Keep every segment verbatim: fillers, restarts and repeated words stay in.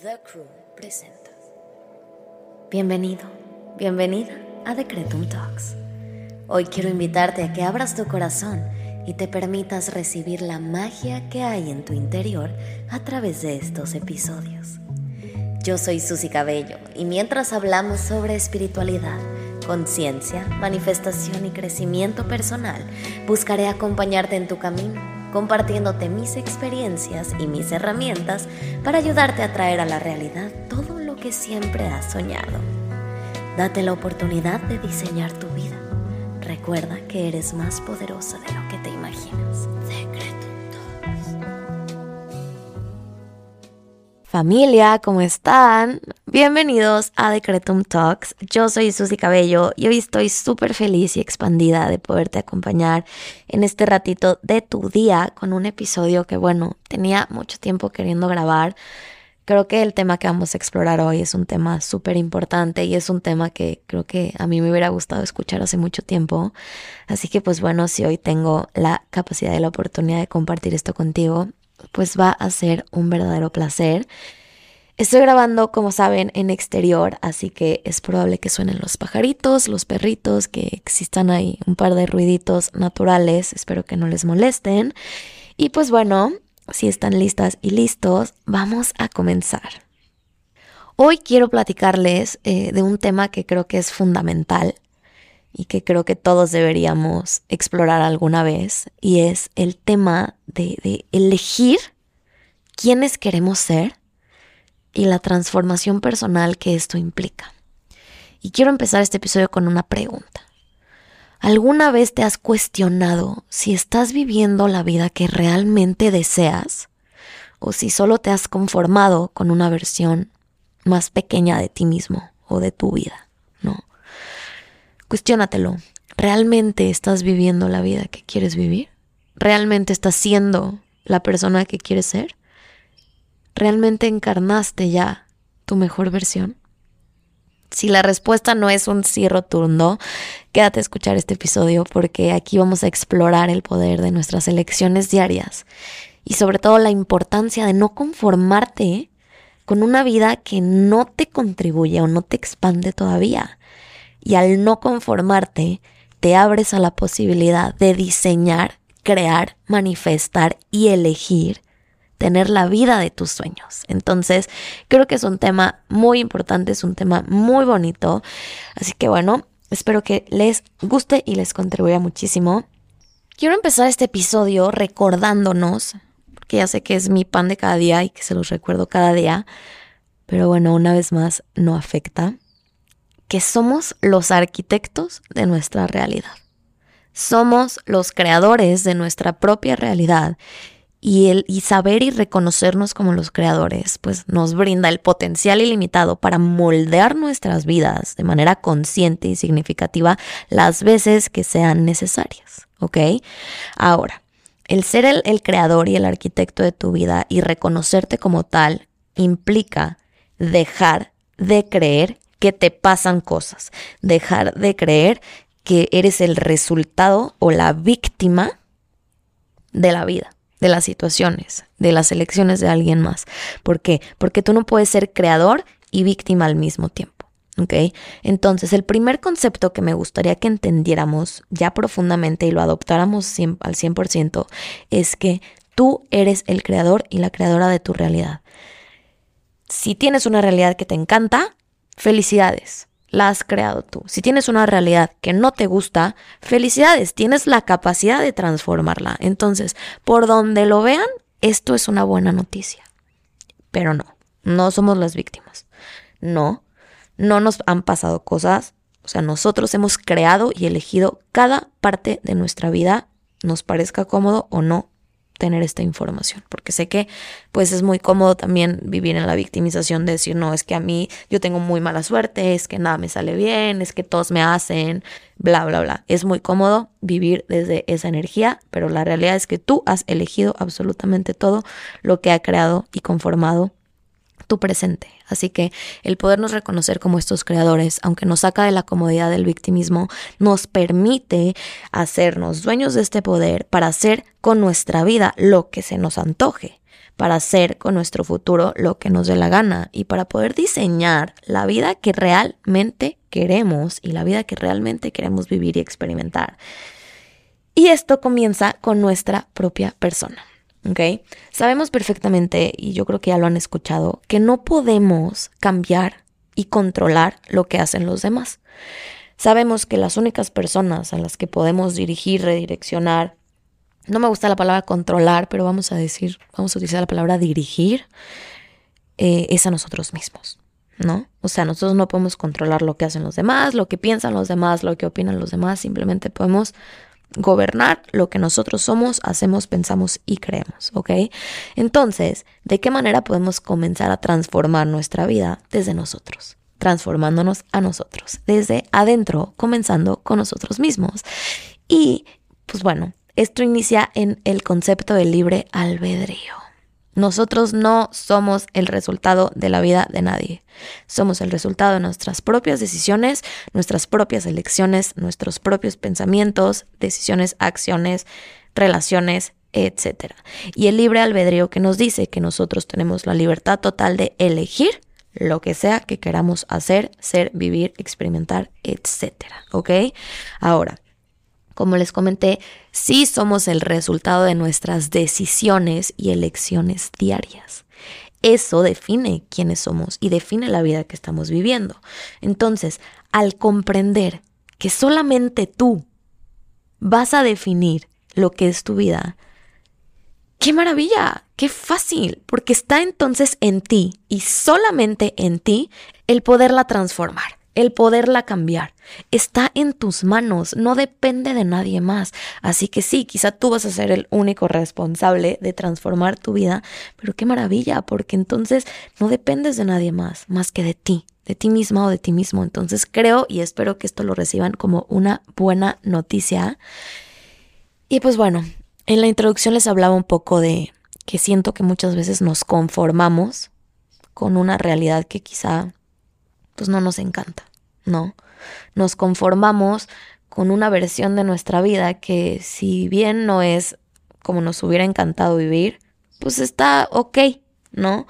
The Crew presenta. Bienvenido, bienvenida a Decretum Talks. Hoy quiero invitarte a que abras tu corazón y te permitas recibir la magia que hay en tu interior a través de estos episodios. Yo soy Susy Cabello y mientras hablamos sobre espiritualidad, conciencia, manifestación y crecimiento personal, buscaré acompañarte en tu camino, compartiéndote mis experiencias y mis herramientas para ayudarte a traer a la realidad todo lo que siempre has soñado. Date la oportunidad de diseñar tu vida. Recuerda que eres más poderosa de lo que te imaginas. Familia, ¿cómo están? Bienvenidos a Decretum Talks. Yo soy Susy Cabello y hoy estoy súper feliz y expandida de poderte acompañar en este ratito de tu día con un episodio que, bueno, tenía mucho tiempo queriendo grabar. Creo que el tema que vamos a explorar hoy es un tema súper importante y es un tema que creo que a mí me hubiera gustado escuchar hace mucho tiempo. Así que, pues bueno, si hoy tengo la capacidad y la oportunidad de compartir esto contigo, pues va a ser un verdadero placer. Estoy grabando, como saben, en exterior, así que es probable que suenen los pajaritos, los perritos, que existan ahí un par de ruiditos naturales. Espero que no les molesten. Y pues bueno, si están listas y listos, vamos a comenzar. Hoy quiero platicarles eh, de un tema que creo que es fundamental y que creo que todos deberíamos explorar alguna vez, y es el tema de, de elegir quiénes queremos ser y la transformación personal que esto implica. Y quiero empezar este episodio con una pregunta. ¿Alguna vez te has cuestionado si estás viviendo la vida que realmente deseas o si solo te has conformado con una versión más pequeña de ti mismo o de tu vida? ¿No? Cuestiónatelo. ¿Realmente estás viviendo la vida que quieres vivir? ¿Realmente estás siendo la persona que quieres ser? ¿Realmente encarnaste ya tu mejor versión? Si la respuesta no es un sí rotundo, quédate a escuchar este episodio, porque aquí vamos a explorar el poder de nuestras elecciones diarias y sobre todo la importancia de no conformarte con una vida que no te contribuye o no te expande todavía. Y al no conformarte, te abres a la posibilidad de diseñar, crear, manifestar y elegir tener la vida de tus sueños. Entonces, creo que es un tema muy importante, es un tema muy bonito. Así que bueno, espero que les guste y les contribuya muchísimo. Quiero empezar este episodio recordándonos, porque ya sé que es mi pan de cada día y que se los recuerdo cada día, pero bueno, una vez más, no afecta, que somos los arquitectos de nuestra realidad. Somos los creadores de nuestra propia realidad, y, el, y saber y reconocernos como los creadores pues nos brinda el potencial ilimitado para moldear nuestras vidas de manera consciente y significativa las veces que sean necesarias, ¿ok? Ahora, el ser el, el creador y el arquitecto de tu vida y reconocerte como tal implica dejar de creer que te pasan cosas, dejar de creer que eres el resultado o la víctima de la vida, de las situaciones, de las elecciones de alguien más. ¿Por qué? Porque tú no puedes ser creador y víctima al mismo tiempo, ¿ok? Entonces, el primer concepto que me gustaría que entendiéramos ya profundamente y lo adoptáramos al cien por ciento es que tú eres el creador y la creadora de tu realidad. Si tienes una realidad que te encanta, felicidades, la has creado tú. Si tienes una realidad que no te gusta, felicidades, tienes la capacidad de transformarla. Entonces, por donde lo vean, esto es una buena noticia. Pero no, no somos las víctimas. No, no nos han pasado cosas. O sea, nosotros hemos creado y elegido cada parte de nuestra vida, nos parezca cómodo o no tener esta información, porque sé que pues es muy cómodo también vivir en la victimización de decir, no, es que a mí yo tengo muy mala suerte, es que nada me sale bien, es que todos me hacen, bla, bla, bla. Es muy cómodo vivir desde esa energía, pero la realidad es que tú has elegido absolutamente todo lo que ha creado y conformado tu presente. Así que el podernos reconocer como estos creadores, aunque nos saca de la comodidad del victimismo, nos permite hacernos dueños de este poder para hacer con nuestra vida lo que se nos antoje. para hacer con nuestro futuro lo que nos dé la gana y para poder diseñar la vida que realmente queremos y la vida que realmente queremos vivir y experimentar. Y esto comienza con nuestra propia persona, ¿ok? Sabemos perfectamente, y yo creo que ya lo han escuchado, que no podemos cambiar y controlar lo que hacen los demás. Sabemos que las únicas personas a las que podemos dirigir, redireccionar, no me gusta la palabra controlar, pero vamos a decir, vamos a utilizar la palabra dirigir, eh, es a nosotros mismos, ¿no? O sea, nosotros no podemos controlar lo que hacen los demás, lo que piensan los demás, lo que opinan los demás, simplemente podemos gobernar lo que nosotros somos, hacemos, pensamos y creemos, ¿ok? Entonces, ¿de qué manera podemos comenzar a transformar nuestra vida desde nosotros? Transformándonos a nosotros, desde adentro, comenzando con nosotros mismos. Y, pues bueno, esto inicia en el concepto de libre albedrío. Nosotros no somos el resultado de la vida de nadie. Somos el resultado de nuestras propias decisiones, nuestras propias elecciones, nuestros propios pensamientos, decisiones, acciones, relaciones, etcétera. Y el libre albedrío que nos dice que nosotros tenemos la libertad total de elegir lo que sea que queramos hacer, ser, vivir, experimentar, etcétera. ¿Ok? Ahora, como les comenté, sí somos el resultado de nuestras decisiones y elecciones diarias. Eso define quiénes somos y define la vida que estamos viviendo. Entonces, al comprender que solamente tú vas a definir lo que es tu vida, ¡qué maravilla! ¡Qué fácil! Porque está entonces en ti y solamente en ti el poderla transformar. El poderla cambiar está en tus manos, no depende de nadie más. Así que sí, quizá tú vas a ser el único responsable de transformar tu vida, pero qué maravilla, porque entonces no dependes de nadie más, más que de ti, de ti misma o de ti mismo. Entonces creo y espero que esto lo reciban como una buena noticia. Y pues bueno, en la introducción les hablaba un poco de que siento que muchas veces nos conformamos con una realidad que quizá pues no nos encanta, ¿no? Nos conformamos con una versión de nuestra vida que si bien no es como nos hubiera encantado vivir, pues está ok, ¿no?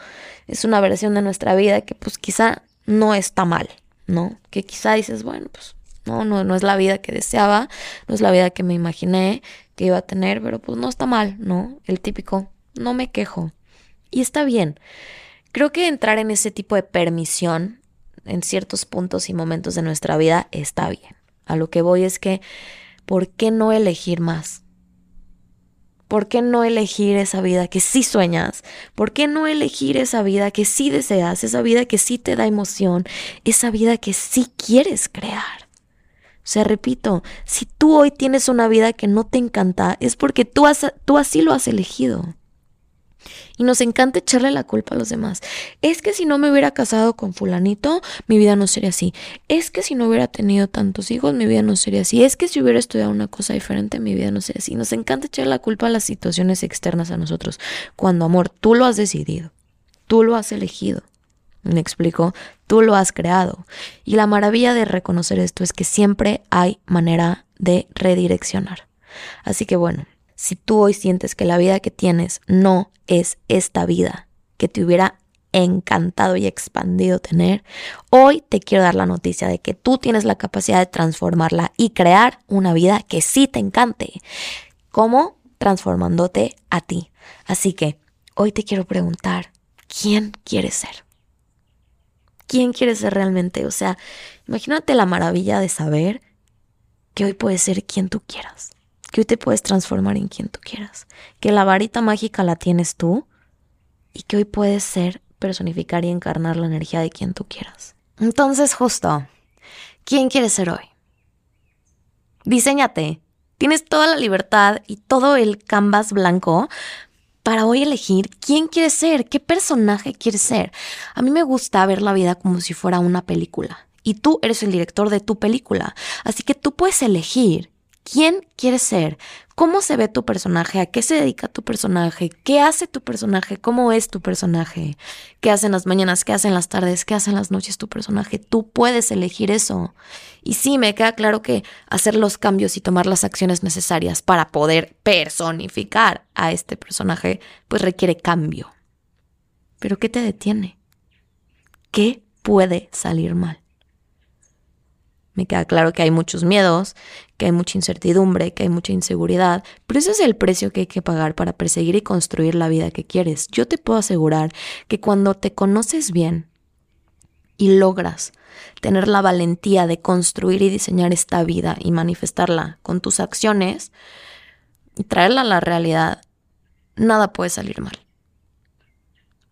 Es una versión de nuestra vida que pues quizá no está mal, ¿no? Que quizá dices, bueno, pues no, no, no es la vida que deseaba, no es la vida que me imaginé que iba a tener, pero pues no está mal, ¿no? El típico, no me quejo. Y está bien. Creo que entrar en ese tipo de permisión en ciertos puntos y momentos de nuestra vida está bien. A lo que voy es que, ¿por qué no elegir más? ¿Por qué no elegir esa vida que sí sueñas? ¿Por qué no elegir esa vida que sí deseas? Esa vida que sí te da emoción. Esa vida que sí quieres crear. O sea, repito, si tú hoy tienes una vida que no te encanta, es porque tú, has, tú así lo has elegido. Y nos encanta echarle la culpa a los demás. Es que si no me hubiera casado con fulanito, mi vida no sería así. Es que si no hubiera tenido tantos hijos, mi vida no sería así. Es que si hubiera estudiado una cosa diferente, mi vida no sería así. Nos encanta echarle la culpa a las situaciones externas a nosotros. Cuando, amor, tú lo has decidido. Tú lo has elegido. ¿Me explico? Tú lo has creado. Y la maravilla de reconocer esto es que siempre hay manera de redireccionar. Así que bueno, si tú hoy sientes que la vida que tienes no es esta vida que te hubiera encantado y expandido tener, hoy te quiero dar la noticia de que tú tienes la capacidad de transformarla y crear una vida que sí te encante. ¿Cómo? Transformándote a ti. Así que hoy te quiero preguntar, ¿quién quieres ser? ¿Quién quieres ser realmente? O sea, imagínate la maravilla de saber que hoy puedes ser quien tú quieras. Que hoy te puedes transformar en quien tú quieras, que la varita mágica la tienes tú y que hoy puedes ser, personificar y encarnar la energía de quien tú quieras. Entonces, justo, ¿quién quieres ser hoy? Diséñate. Tienes toda la libertad y todo el canvas blanco para hoy elegir quién quieres ser, qué personaje quieres ser. A mí me gusta ver la vida como si fuera una película y tú eres el director de tu película, así que tú puedes elegir ¿Quién quieres ser? ¿Cómo se ve tu personaje? ¿A qué se dedica tu personaje? ¿Qué hace tu personaje? ¿Cómo es tu personaje? ¿Qué hace en las mañanas? ¿Qué hace en las tardes? ¿Qué hace en las noches tu personaje? Tú puedes elegir eso. Y sí, me queda claro que hacer los cambios y tomar las acciones necesarias para poder personificar a este personaje, pues requiere cambio. ¿Pero qué te detiene? ¿Qué puede salir mal? Me queda claro que hay muchos miedos, que hay mucha incertidumbre, que hay mucha inseguridad, pero ese es el precio que hay que pagar para perseguir y construir la vida que quieres. Yo te puedo asegurar que cuando te conoces bien y logras tener la valentía de construir y diseñar esta vida y manifestarla con tus acciones y traerla a la realidad, nada puede salir mal.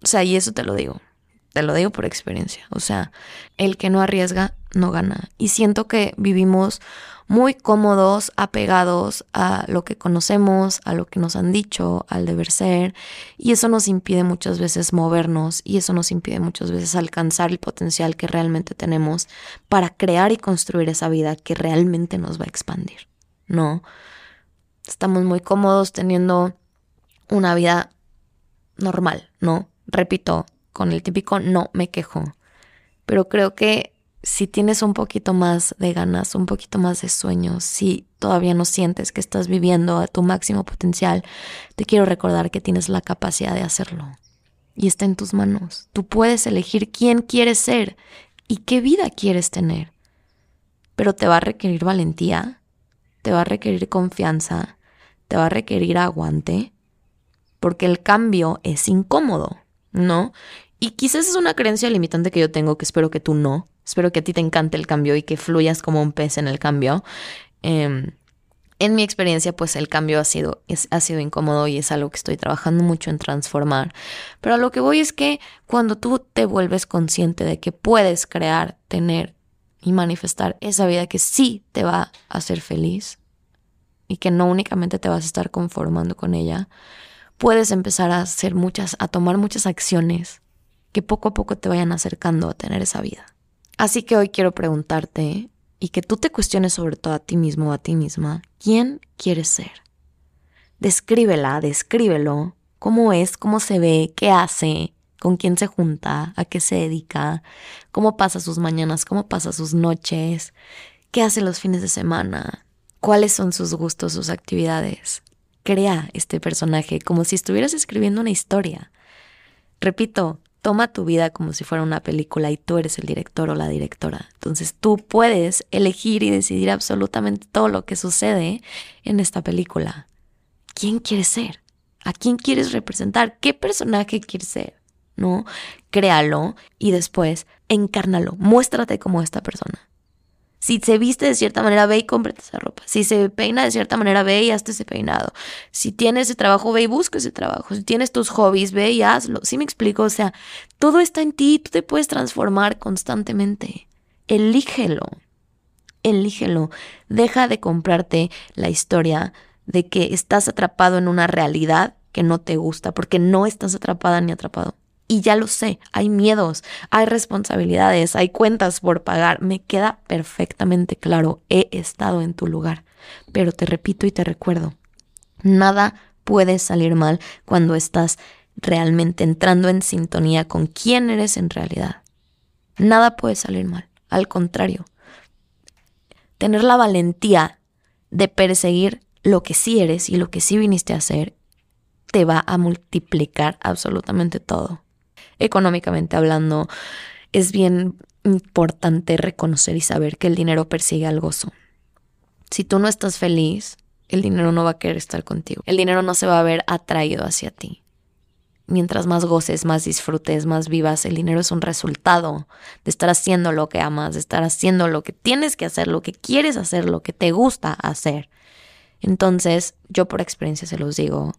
O sea, y eso te lo digo. Te lo digo por experiencia. O sea, el que no arriesga no gana. Y siento que vivimos muy cómodos, apegados a lo que conocemos, a lo que nos han dicho, al deber ser. Y eso nos impide muchas veces movernos y eso nos impide muchas veces alcanzar el potencial que realmente tenemos para crear y construir esa vida que realmente nos va a expandir, ¿no? Estamos muy cómodos teniendo una vida normal, ¿no? Repito, con el típico no me quejo. Pero creo que si tienes un poquito más de ganas, un poquito más de sueños, si todavía no sientes que estás viviendo a tu máximo potencial, te quiero recordar que tienes la capacidad de hacerlo. Y está en tus manos. Tú puedes elegir quién quieres ser y qué vida quieres tener. Pero te va a requerir valentía, te va a requerir confianza, te va a requerir aguante, porque el cambio es incómodo, ¿no? Y quizás es una creencia limitante que yo tengo, que espero que tú no. Espero que a ti te encante el cambio y que fluyas como un pez en el cambio. Eh, en mi experiencia, pues el cambio ha sido, es, ha sido incómodo y es algo que estoy trabajando mucho en transformar. Pero a lo que voy es que cuando tú te vuelves consciente de que puedes crear, tener y manifestar esa vida que sí te va a hacer feliz y que no únicamente te vas a estar conformando con ella, puedes empezar a hacer muchas, a tomar muchas acciones que poco a poco te vayan acercando a tener esa vida. Así que hoy quiero preguntarte y que tú te cuestiones sobre todo a ti mismo o a ti misma, ¿quién quieres ser? Descríbela, descríbelo, cómo es, cómo se ve, qué hace, con quién se junta, a qué se dedica, cómo pasa sus mañanas, cómo pasa sus noches, qué hace los fines de semana, cuáles son sus gustos, sus actividades. Crea este personaje como si estuvieras escribiendo una historia. Repito, toma tu vida como si fuera una película y tú eres el director o la directora. Entonces tú puedes elegir y decidir absolutamente todo lo que sucede en esta película. ¿Quién quieres ser? ¿A quién quieres representar? ¿Qué personaje quieres ser? ¿No? Créalo y después encárnalo. Muéstrate como esta persona. Si se viste de cierta manera, ve y cómprate esa ropa. Si se peina de cierta manera, ve y hazte ese peinado. Si tienes ese trabajo, ve y busca ese trabajo. Si tienes tus hobbies, ve y hazlo. ¿Sí me explico? O sea, todo está en ti. Tú te puedes transformar constantemente. Elígelo. Elígelo. Deja de comprarte la historia de que estás atrapado en una realidad que no te gusta, porque no estás atrapada ni atrapado. Y ya lo sé, hay miedos, hay responsabilidades, hay cuentas por pagar. Me queda perfectamente claro, he estado en tu lugar. Pero te repito y te recuerdo, nada puede salir mal cuando estás realmente entrando en sintonía con quién eres en realidad. Nada puede salir mal, al contrario. Tener la valentía de perseguir lo que sí eres y lo que sí viniste a hacer te va a multiplicar absolutamente todo. Económicamente hablando, es bien importante reconocer y saber que el dinero persigue al gozo. Si tú no estás feliz, el dinero no va a querer estar contigo. El dinero no se va a ver atraído hacia ti. Mientras más goces, más disfrutes, más vivas, el dinero es un resultado de estar haciendo lo que amas, de estar haciendo lo que tienes que hacer, lo que quieres hacer, lo que te gusta hacer. Entonces, yo por experiencia se los digo,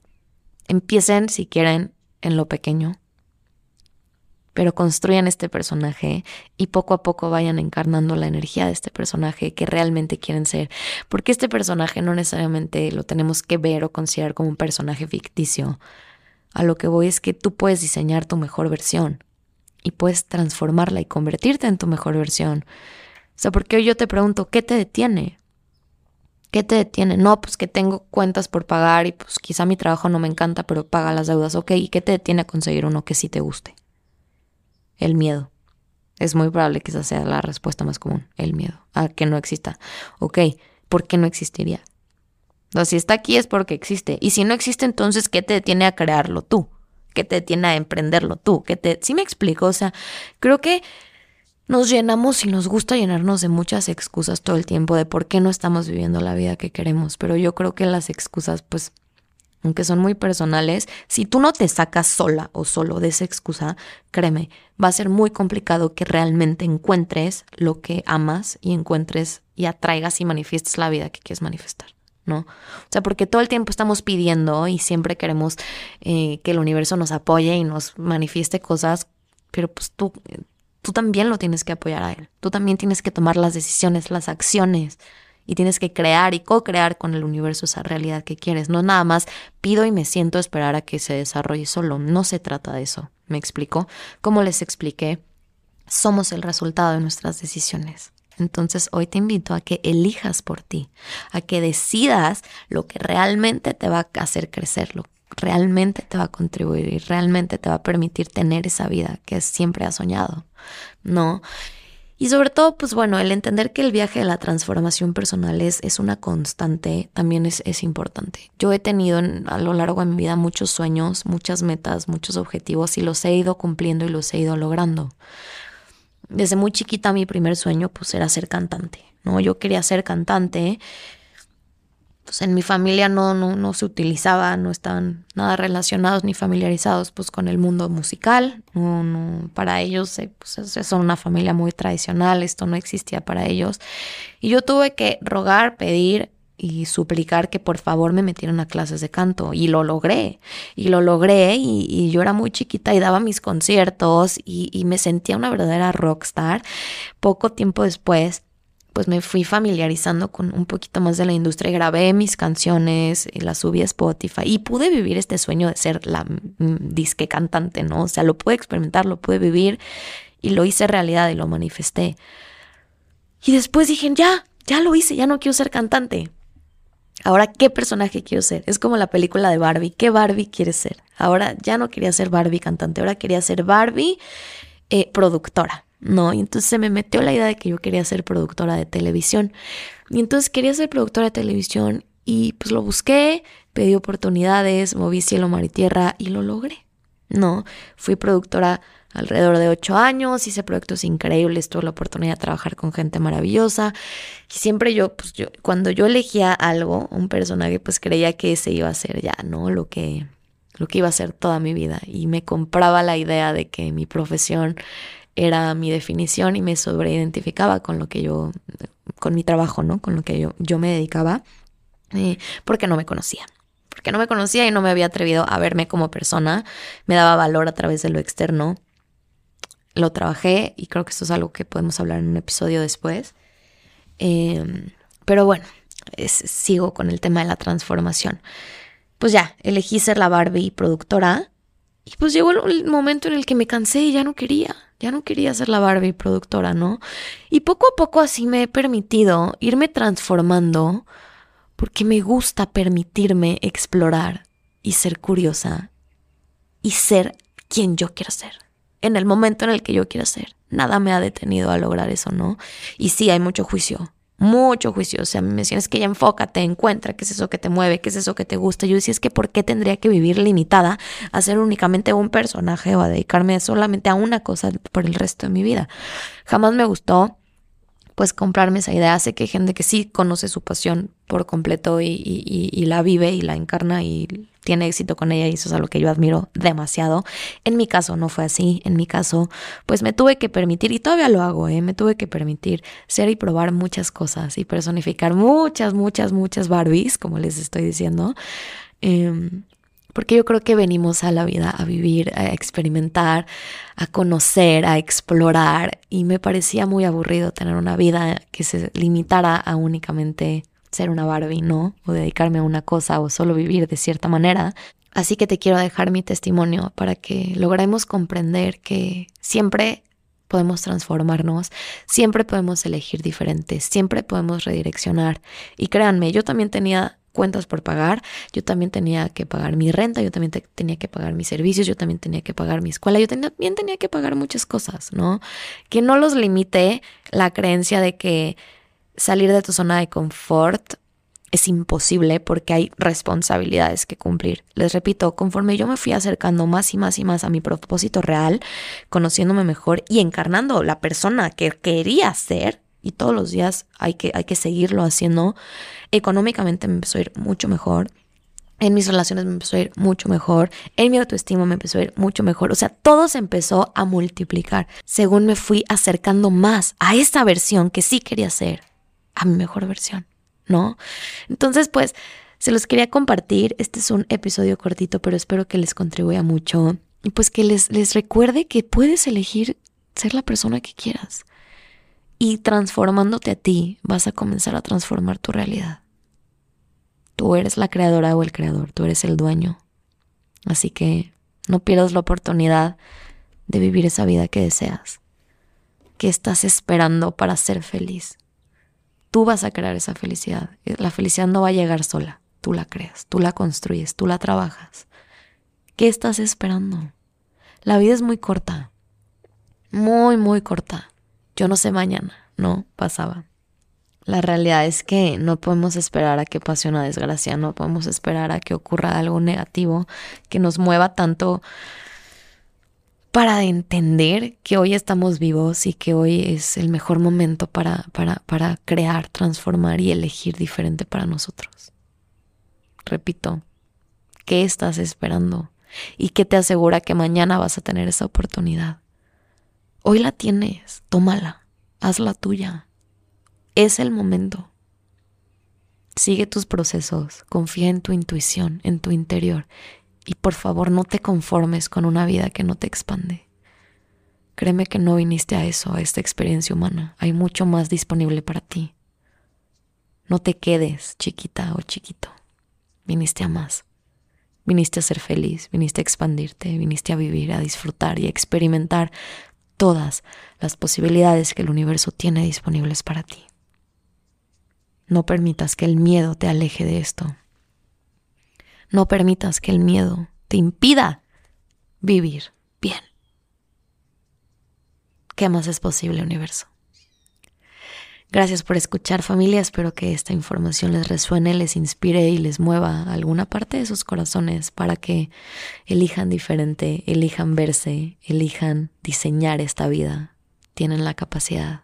empiecen si quieren en lo pequeño, pero construyan este personaje y poco a poco vayan encarnando la energía de este personaje que realmente quieren ser. Porque este personaje no necesariamente lo tenemos que ver o considerar como un personaje ficticio. A lo que voy es que tú puedes diseñar tu mejor versión y puedes transformarla y convertirte en tu mejor versión. O sea, porque hoy yo te pregunto, ¿qué te detiene? ¿Qué te detiene? No, pues que tengo cuentas por pagar y pues quizá mi trabajo no me encanta, pero paga las deudas. Ok, ¿y qué te detiene a conseguir uno que sí te guste? El miedo. Es muy probable que esa sea la respuesta más común, el miedo a que no exista. Ok, ¿por qué no existiría? No, si está aquí es porque existe. Y si no existe, entonces, ¿qué te detiene a crearlo tú? ¿Qué te detiene a emprenderlo tú? ¿Qué te... ¿Sí me explico? O sea, creo que nos llenamos y nos gusta llenarnos de muchas excusas todo el tiempo de por qué no estamos viviendo la vida que queremos. Pero yo creo que las excusas, pues, aunque son muy personales, si tú no te sacas sola o solo de esa excusa, créeme, va a ser muy complicado que realmente encuentres lo que amas y encuentres y atraigas y manifiestes la vida que quieres manifestar, ¿no? O sea, porque todo el tiempo estamos pidiendo y siempre queremos eh, que el universo nos apoye y nos manifieste cosas, pero pues tú... Tú también lo tienes que apoyar a él. Tú también tienes que tomar las decisiones, las acciones. Y tienes que crear y co-crear con el universo esa realidad que quieres. No nada más pido y me siento a esperar a que se desarrolle solo. No se trata de eso. ¿Me explico? Como les expliqué, somos el resultado de nuestras decisiones. Entonces hoy te invito a que elijas por ti. A que decidas lo que realmente te va a hacer crecer, lo realmente te va a contribuir y realmente te va a permitir tener esa vida que siempre has soñado, ¿no? Y sobre todo, pues bueno, el entender que el viaje de la transformación personal es, es una constante, también es, es importante. Yo he tenido en, a lo largo de mi vida muchos sueños, muchas metas, muchos objetivos y los he ido cumpliendo y los he ido logrando. Desde muy chiquita mi primer sueño pues era ser cantante, ¿no? Yo quería ser cantante. Pues en mi familia no, no, no se utilizaba, no estaban nada relacionados ni familiarizados pues, con el mundo musical. No, no, para ellos eh, pues, son una familia muy tradicional, esto no existía para ellos. Y yo tuve que rogar, pedir y suplicar que por favor me metieran a clases de canto. Y lo logré, y lo logré y, y yo era muy chiquita y daba mis conciertos y, y me sentía una verdadera rockstar. Poco tiempo después pues me fui familiarizando con un poquito más de la industria, grabé mis canciones, las subí a Spotify y pude vivir este sueño de ser la disque cantante, ¿no? O sea, lo pude experimentar, lo pude vivir y lo hice realidad y lo manifesté. Y después dije, ya, ya lo hice, ya no quiero ser cantante. Ahora, ¿qué personaje quiero ser? Es como la película de Barbie, ¿qué Barbie quieres ser? Ahora ya no quería ser Barbie cantante, ahora quería ser Barbie eh, productora. No, y entonces se me metió la idea de que yo quería ser productora de televisión. Y entonces quería ser productora de televisión y pues lo busqué, pedí oportunidades, moví cielo, mar y tierra y lo logré. No, fui productora alrededor de ocho años, hice proyectos increíbles, tuve la oportunidad de trabajar con gente maravillosa. Y siempre yo, pues yo, cuando yo elegía algo, un personaje, pues creía que ese iba a ser ya, ¿no? Lo que, lo que iba a ser toda mi vida. Y me compraba la idea de que mi profesión era mi definición y me sobreidentificaba con lo que yo, con mi trabajo, ¿no? Con lo que yo, yo me dedicaba, eh, porque no me conocía. Porque no me conocía y no me había atrevido a verme como persona. Me daba valor a través de lo externo. Lo trabajé y creo que esto es algo que podemos hablar en un episodio después. Eh, pero bueno, es, sigo con el tema de la transformación. Pues ya, elegí ser la Barbie productora. Y pues llegó el momento en el que me cansé y ya no quería, ya no quería ser la Barbie productora, ¿no? Y poco a poco así me he permitido irme transformando porque me gusta permitirme explorar y ser curiosa y ser quien yo quiero ser, en el momento en el que yo quiero ser. Nada me ha detenido a lograr eso, ¿no? Y sí, hay mucho juicio. Mucho juicio, o sea, me decían, es que ya enfócate, encuentra qué es eso que te mueve, qué es eso que te gusta. Yo decía, es que ¿por qué tendría que vivir limitada a ser únicamente un personaje o a dedicarme solamente a una cosa por el resto de mi vida? Jamás me gustó, pues, comprarme esa idea. Sé que hay gente que sí conoce su pasión por completo y, y, y, y la vive y la encarna y tiene éxito con ella y eso es algo que yo admiro demasiado. En mi caso no fue así, en mi caso pues me tuve que permitir, y todavía lo hago, ¿eh? me tuve que permitir ser y probar muchas cosas y personificar muchas, muchas, muchas Barbies, como les estoy diciendo, eh, porque yo creo que venimos a la vida a vivir, a experimentar, a conocer, a explorar, y me parecía muy aburrido tener una vida que se limitara a únicamente ser una Barbie, ¿no? O dedicarme a una cosa o solo vivir de cierta manera. Así que te quiero dejar mi testimonio para que logremos comprender que siempre podemos transformarnos, siempre podemos elegir diferente, siempre podemos redireccionar. Y créanme, yo también tenía cuentas por pagar, yo también tenía que pagar mi renta, yo también te- tenía que pagar mis servicios, yo también tenía que pagar mi escuela, yo ten- también tenía que pagar muchas cosas, ¿no? Que no los limite la creencia de que salir de tu zona de confort es imposible porque hay responsabilidades que cumplir. Les repito, conforme yo me fui acercando más y más y más a mi propósito real, conociéndome mejor y encarnando la persona que quería ser, y todos los días hay que, hay que seguirlo haciendo, económicamente me empezó a ir mucho mejor, en mis relaciones me empezó a ir mucho mejor, en mi autoestima me empezó a ir mucho mejor. O sea, todo se empezó a multiplicar según me fui acercando más a esa versión que sí quería ser, a mi mejor versión, ¿no? Entonces, pues, se los quería compartir. Este es un episodio cortito, pero espero que les contribuya mucho. Y pues que les, les recuerde que puedes elegir ser la persona que quieras. Y transformándote a ti, vas a comenzar a transformar tu realidad. Tú eres la creadora o el creador, tú eres el dueño. Así que no pierdas la oportunidad de vivir esa vida que deseas. ¿Qué estás esperando para ser feliz? Tú vas a crear esa felicidad. La felicidad no va a llegar sola. Tú la creas, tú la construyes, tú la trabajas. ¿Qué estás esperando? La vida es muy corta. Muy, muy corta. Yo no sé mañana, ¿no? Pasaba. La realidad es que no podemos esperar a que pase una desgracia. No podemos esperar a que ocurra algo negativo que nos mueva tanto para entender que hoy estamos vivos y que hoy es el mejor momento para, para, para crear, transformar y elegir diferente para nosotros. Repito, ¿qué estás esperando? ¿Y qué te asegura que mañana vas a tener esa oportunidad? Hoy la tienes, tómala, hazla tuya. Es el momento. Sigue tus procesos, confía en tu intuición, en tu interior. Y por favor, no te conformes con una vida que no te expande. Créeme que no viniste a eso, a esta experiencia humana. Hay mucho más disponible para ti. No te quedes, chiquita o chiquito. Viniste a más. Viniste a ser feliz, viniste a expandirte, viniste a vivir, a disfrutar y a experimentar todas las posibilidades que el universo tiene disponibles para ti. No permitas que el miedo te aleje de esto. No permitas que el miedo te impida vivir bien. ¿Qué más es posible, universo? Gracias por escuchar, familia. Espero que esta información les resuene, les inspire y les mueva a alguna parte de sus corazones para que elijan diferente, elijan verse, elijan diseñar esta vida. Tienen la capacidad.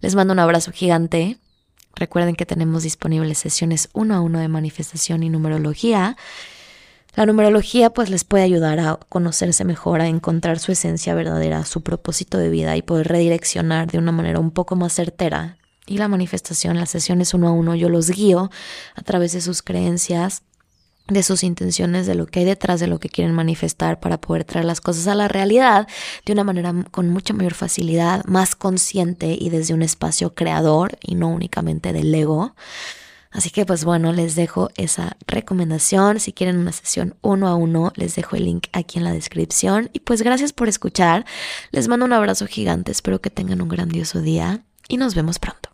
Les mando un abrazo gigante. Recuerden que tenemos disponibles sesiones uno a uno de manifestación y numerología. La numerología pues les puede ayudar a conocerse mejor, a encontrar su esencia verdadera, su propósito de vida y poder redireccionar de una manera un poco más certera. Y la manifestación, las sesiones uno a uno, yo los guío a través de sus creencias, de sus intenciones, de lo que hay detrás de lo que quieren manifestar para poder traer las cosas a la realidad de una manera con mucha mayor facilidad, más consciente y desde un espacio creador y no únicamente del ego. Así que pues bueno, les dejo esa recomendación. Si quieren una sesión uno a uno, les dejo el link aquí en la descripción. Y pues gracias por escuchar. Les mando un abrazo gigante. Espero que tengan un grandioso día y nos vemos pronto.